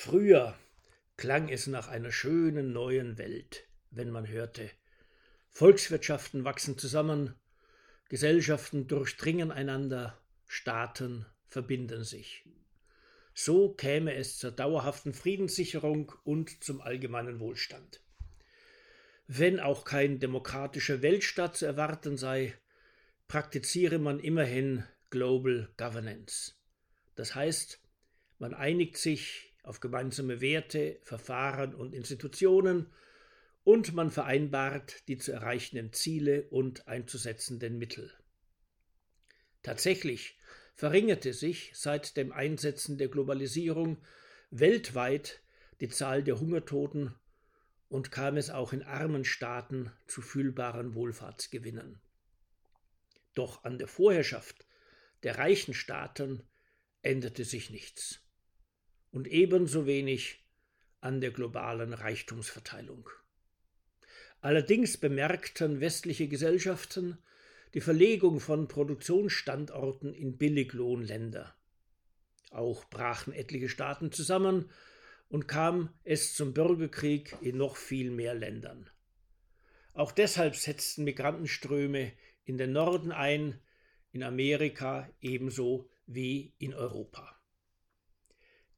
Früher klang es nach einer schönen neuen Welt, wenn man hörte: Volkswirtschaften wachsen zusammen, Gesellschaften durchdringen einander, Staaten verbinden sich. So käme es zur dauerhaften Friedenssicherung und zum allgemeinen Wohlstand. Wenn auch kein demokratischer Weltstaat zu erwarten sei, praktiziere man immerhin Global Governance. Das heißt, man einigt sich auf gemeinsame Werte, Verfahren und Institutionen und man vereinbart die zu erreichenden Ziele und einzusetzenden Mittel. Tatsächlich verringerte sich seit dem Einsetzen der Globalisierung weltweit die Zahl der Hungertoten und kam es auch in armen Staaten zu fühlbaren Wohlfahrtsgewinnen. Doch an der Vorherrschaft der reichen Staaten änderte sich nichts und ebenso wenig an der globalen Reichtumsverteilung. Allerdings bemerkten westliche Gesellschaften die Verlegung von Produktionsstandorten in Billiglohnländer. Auch brachen etliche Staaten zusammen und kam es zum Bürgerkrieg in noch viel mehr Ländern. Auch deshalb setzten Migrantenströme in den Norden ein, in Amerika ebenso wie in Europa.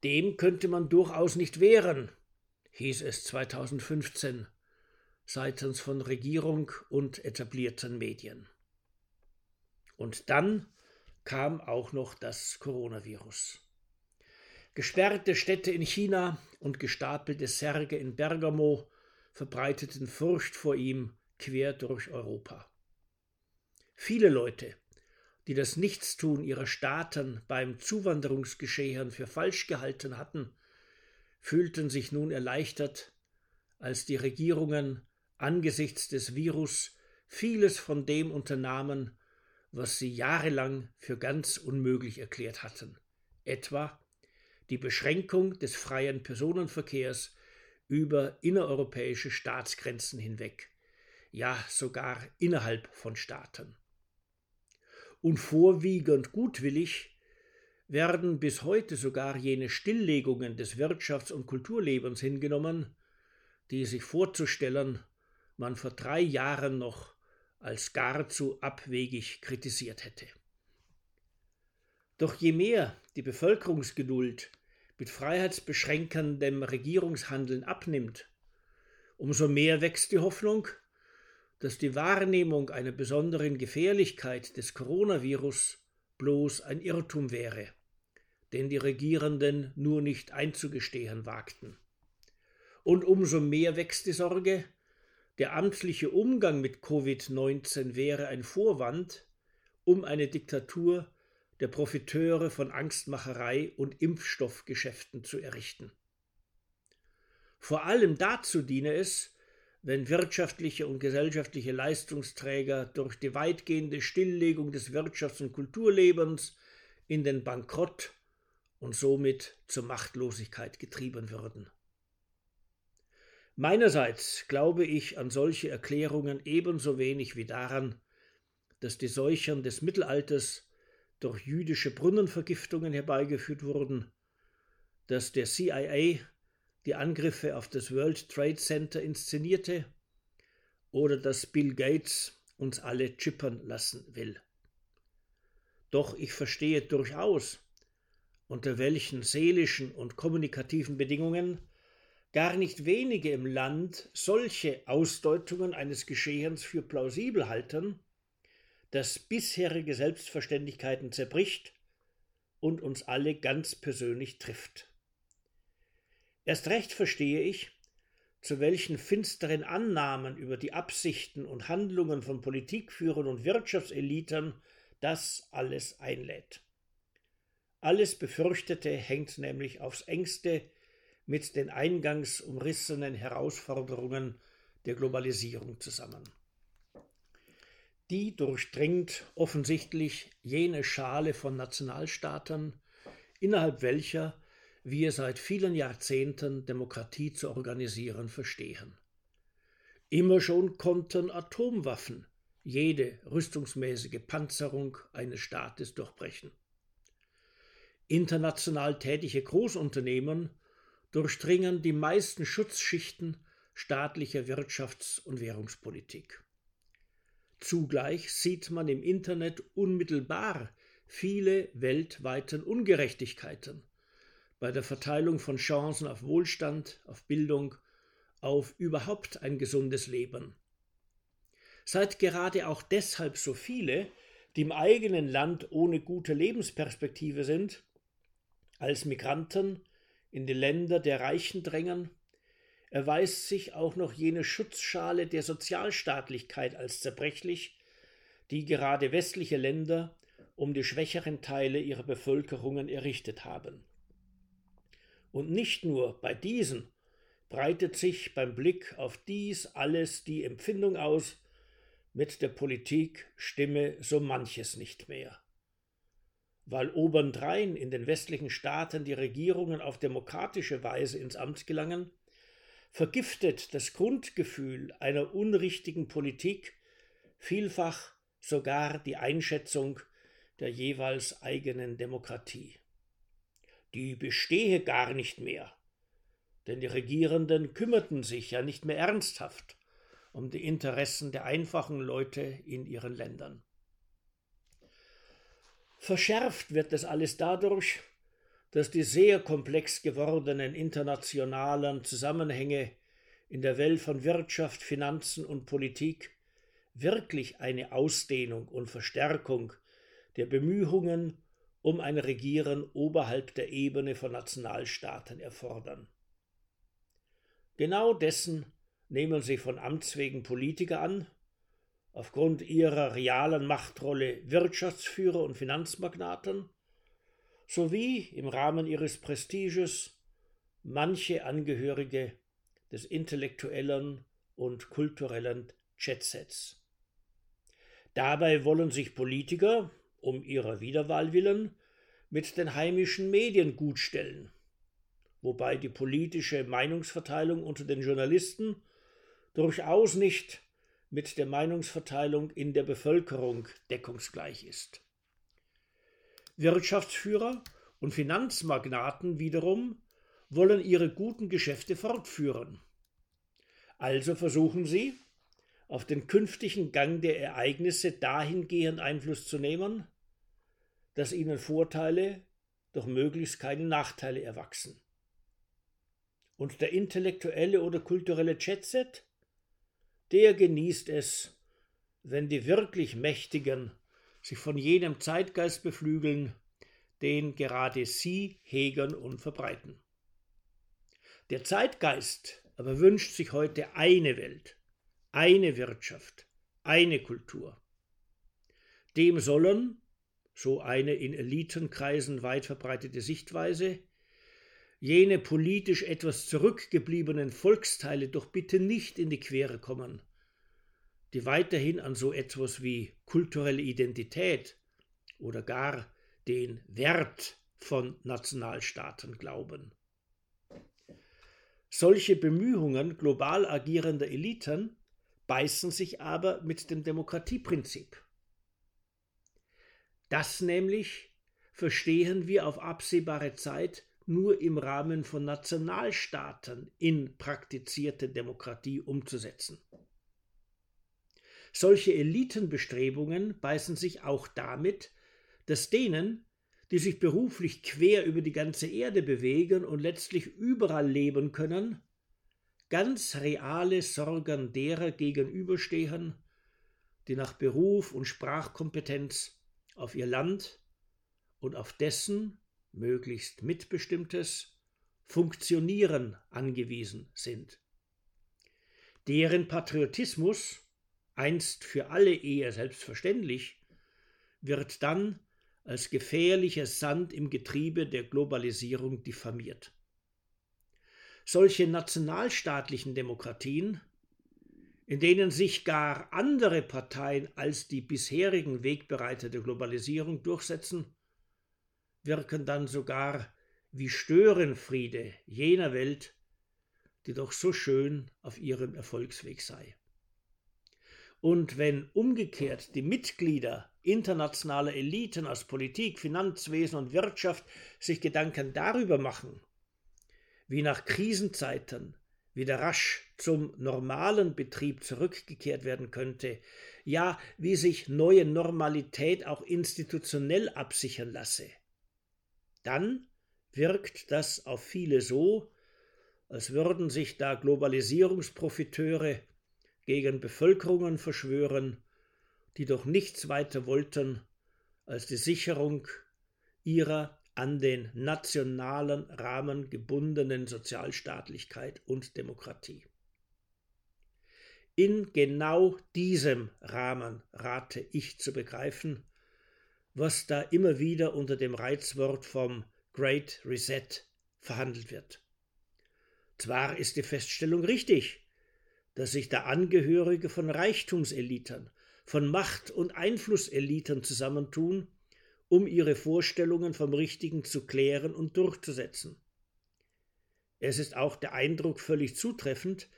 Dem könnte man durchaus nicht wehren, hieß es 2015 seitens von Regierung und etablierten Medien. Und dann kam auch noch das Coronavirus. Gesperrte Städte in China und gestapelte Särge in Bergamo verbreiteten Furcht vor ihm quer durch Europa. Viele Leute, die das Nichtstun ihrer Staaten beim Zuwanderungsgeschehen für falsch gehalten hatten, fühlten sich nun erleichtert, als die Regierungen angesichts des Virus vieles von dem unternahmen, was sie jahrelang für ganz unmöglich erklärt hatten, etwa die Beschränkung des freien Personenverkehrs über innereuropäische Staatsgrenzen hinweg, ja sogar innerhalb von Staaten. Und vorwiegend gutwillig werden bis heute sogar jene Stilllegungen des Wirtschafts- und Kulturlebens hingenommen, die sich vorzustellen man vor 3 Jahren noch als gar zu abwegig kritisiert hätte. Doch je mehr die Bevölkerungsgeduld mit freiheitsbeschränkendem Regierungshandeln abnimmt, umso mehr wächst die Hoffnung, dass die Wahrnehmung einer besonderen Gefährlichkeit des Coronavirus bloß ein Irrtum wäre, den die Regierenden nur nicht einzugestehen wagten. Und umso mehr wächst die Sorge, der amtliche Umgang mit Covid-19 wäre ein Vorwand, um eine Diktatur der Profiteure von Angstmacherei und Impfstoffgeschäften zu errichten. Vor allem dazu diene es, wenn wirtschaftliche und gesellschaftliche Leistungsträger durch die weitgehende Stilllegung des Wirtschafts- und Kulturlebens in den Bankrott und somit zur Machtlosigkeit getrieben würden. Meinerseits glaube ich an solche Erklärungen ebenso wenig wie daran, dass die Seuchen des Mittelalters durch jüdische Brunnenvergiftungen herbeigeführt wurden, dass der CIA die Angriffe auf das World Trade Center inszenierte oder dass Bill Gates uns alle chippern lassen will. Doch ich verstehe durchaus, unter welchen seelischen und kommunikativen Bedingungen gar nicht wenige im Land solche Ausdeutungen eines Geschehens für plausibel halten, das bisherige Selbstverständlichkeiten zerbricht und uns alle ganz persönlich trifft. Erst recht verstehe ich, zu welchen finsteren Annahmen über die Absichten und Handlungen von Politikführern und Wirtschaftseliten das alles einlädt. Alles Befürchtete hängt nämlich aufs Engste mit den eingangs umrissenen Herausforderungen der Globalisierung zusammen. Die durchdringt offensichtlich jene Schale von Nationalstaaten, innerhalb welcher wir seit vielen Jahrzehnten Demokratie zu organisieren verstehen. Immer schon konnten Atomwaffen jede rüstungsmäßige Panzerung eines Staates durchbrechen. International tätige Großunternehmen durchdringen die meisten Schutzschichten staatlicher Wirtschafts- und Währungspolitik. Zugleich sieht man im Internet unmittelbar viele weltweiten Ungerechtigkeiten bei der Verteilung von Chancen auf Wohlstand, auf Bildung, auf überhaupt ein gesundes Leben. Seid gerade auch deshalb so viele, die im eigenen Land ohne gute Lebensperspektive sind, als Migranten in die Länder der Reichen drängen, erweist sich auch noch jene Schutzschale der Sozialstaatlichkeit als zerbrechlich, die gerade westliche Länder um die schwächeren Teile ihrer Bevölkerungen errichtet haben. Und nicht nur bei diesen breitet sich beim Blick auf dies alles die Empfindung aus, mit der Politik stimme so manches nicht mehr. Weil obendrein in den westlichen Staaten die Regierungen auf demokratische Weise ins Amt gelangen, vergiftet das Grundgefühl einer unrichtigen Politik vielfach sogar die Einschätzung der jeweils eigenen Demokratie. Die bestehe gar nicht mehr, denn die Regierenden kümmerten sich ja nicht mehr ernsthaft um die Interessen der einfachen Leute in ihren Ländern. Verschärft wird das alles dadurch, dass die sehr komplex gewordenen internationalen Zusammenhänge in der Welt von Wirtschaft, Finanzen und Politik wirklich eine Ausdehnung und Verstärkung der Bemühungen um ein Regieren oberhalb der Ebene von Nationalstaaten erfordern. Genau dessen nehmen sie von Amts wegen Politiker an, aufgrund ihrer realen Machtrolle Wirtschaftsführer und Finanzmagnaten, sowie im Rahmen ihres Prestiges manche Angehörige des intellektuellen und kulturellen Jetsets. Dabei wollen sich Politiker, um ihrer Wiederwahl willen, mit den heimischen Medien gutstellen, wobei die politische Meinungsverteilung unter den Journalisten durchaus nicht mit der Meinungsverteilung in der Bevölkerung deckungsgleich ist. Wirtschaftsführer und Finanzmagnaten wiederum wollen ihre guten Geschäfte fortführen. Also versuchen sie, auf den künftigen Gang der Ereignisse dahingehend Einfluss zu nehmen, dass ihnen Vorteile, doch möglichst keine Nachteile erwachsen. Und der intellektuelle oder kulturelle Jetset, der genießt es, wenn die wirklich Mächtigen sich von jenem Zeitgeist beflügeln, den gerade sie hegen und verbreiten. Der Zeitgeist aber wünscht sich heute eine Welt, eine Wirtschaft, eine Kultur. Dem sollen, so eine in Elitenkreisen weit verbreitete Sichtweise, jene politisch etwas zurückgebliebenen Volksteile doch bitte nicht in die Quere kommen, die weiterhin an so etwas wie kulturelle Identität oder gar den Wert von Nationalstaaten glauben. Solche Bemühungen global agierender Eliten beißen sich aber mit dem Demokratieprinzip. Das nämlich verstehen wir auf absehbare Zeit nur im Rahmen von Nationalstaaten in praktizierte Demokratie umzusetzen. Solche Elitenbestrebungen beißen sich auch damit, dass denen, die sich beruflich quer über die ganze Erde bewegen und letztlich überall leben können, ganz reale Sorgen derer gegenüberstehen, die nach Beruf und Sprachkompetenz auf ihr Land und auf dessen möglichst mitbestimmtes Funktionieren angewiesen sind. Deren Patriotismus, einst für alle eher selbstverständlich, wird dann als gefährlicher Sand im Getriebe der Globalisierung diffamiert. Solche nationalstaatlichen Demokratien, in denen sich gar andere Parteien als die bisherigen Wegbereiter der Globalisierung durchsetzen, wirken dann sogar wie Störenfriede jener Welt, die doch so schön auf ihrem Erfolgsweg sei. Und wenn umgekehrt die Mitglieder internationaler Eliten aus Politik, Finanzwesen und Wirtschaft sich Gedanken darüber machen, wie nach Krisenzeiten wieder rasch zum normalen Betrieb zurückgekehrt werden könnte, ja, wie sich neue Normalität auch institutionell absichern lasse, dann wirkt das auf viele so, als würden sich da Globalisierungsprofiteure gegen Bevölkerungen verschwören, die doch nichts weiter wollten als die Sicherung ihrer an den nationalen Rahmen gebundenen Sozialstaatlichkeit und Demokratie. In genau diesem Rahmen rate ich zu begreifen, was da immer wieder unter dem Reizwort vom Great Reset verhandelt wird. Zwar ist die Feststellung richtig, dass sich da Angehörige von Reichtumseliten, von Macht- und Einflusseliten zusammentun, um ihre Vorstellungen vom Richtigen zu klären und durchzusetzen. Es ist auch der Eindruck völlig zutreffend,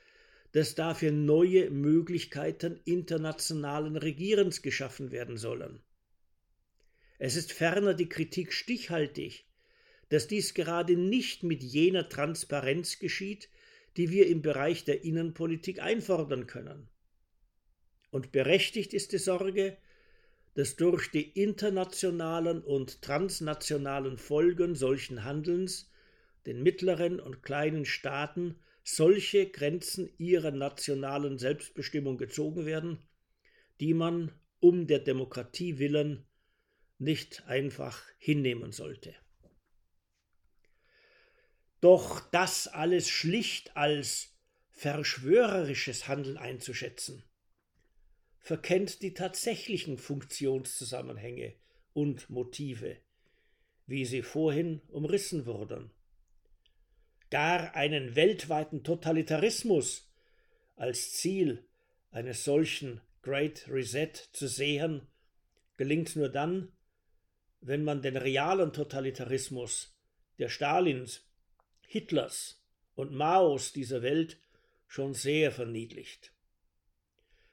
dass dafür neue Möglichkeiten internationalen Regierens geschaffen werden sollen. Es ist ferner die Kritik stichhaltig, dass dies gerade nicht mit jener Transparenz geschieht, die wir im Bereich der Innenpolitik einfordern können. Und berechtigt ist die Sorge, dass durch die internationalen und transnationalen Folgen solchen Handelns den mittleren und kleinen Staaten solche Grenzen ihrer nationalen Selbstbestimmung gezogen werden, die man um der Demokratie willen nicht einfach hinnehmen sollte. Doch das alles schlicht als verschwörerisches Handeln einzuschätzen, verkennt die tatsächlichen Funktionszusammenhänge und Motive, wie sie vorhin umrissen wurden. Gar einen weltweiten Totalitarismus als Ziel eines solchen Great Reset zu sehen, gelingt nur dann, wenn man den realen Totalitarismus der Stalins, Hitlers und Maos dieser Welt schon sehr verniedlicht.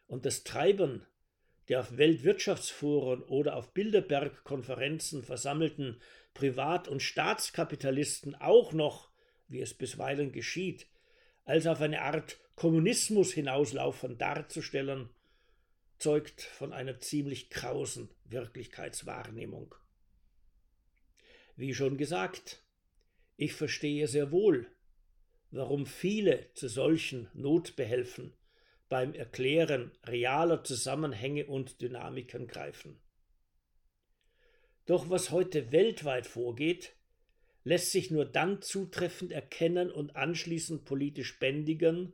Und das Treiben der auf Weltwirtschaftsforen oder auf Bilderberg-Konferenzen versammelten Privat- und Staatskapitalisten auch noch, wie es bisweilen geschieht, als auf eine Art Kommunismus hinauslaufend darzustellen, zeugt von einer ziemlich krausen Wirklichkeitswahrnehmung. Wie schon gesagt, ich verstehe sehr wohl, warum viele zu solchen Notbehelfen beim Erklären realer Zusammenhänge und Dynamiken greifen. Doch was heute weltweit vorgeht, lässt sich nur dann zutreffend erkennen und anschließend politisch bändigen,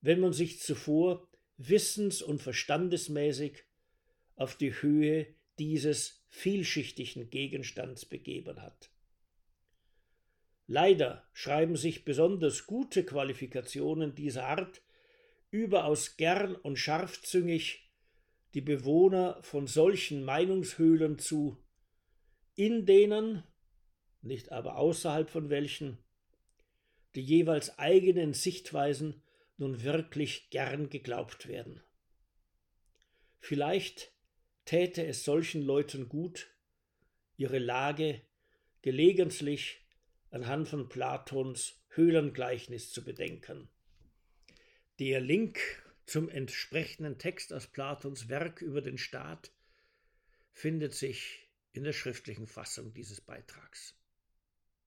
wenn man sich zuvor wissens- und verstandesmäßig auf die Höhe dieses vielschichtigen Gegenstands begeben hat. Leider schreiben sich besonders gute Qualifikationen dieser Art überaus gern und scharfzüngig die Bewohner von solchen Meinungshöhlen zu, in denen, nicht aber außerhalb von welchen, die jeweils eigenen Sichtweisen nun wirklich gern geglaubt werden. Vielleicht täte es solchen Leuten gut, ihre Lage gelegentlich anhand von Platons Höhlengleichnis zu bedenken. Der Link zum entsprechenden Text aus Platons Werk über den Staat findet sich in der schriftlichen Fassung dieses Beitrags.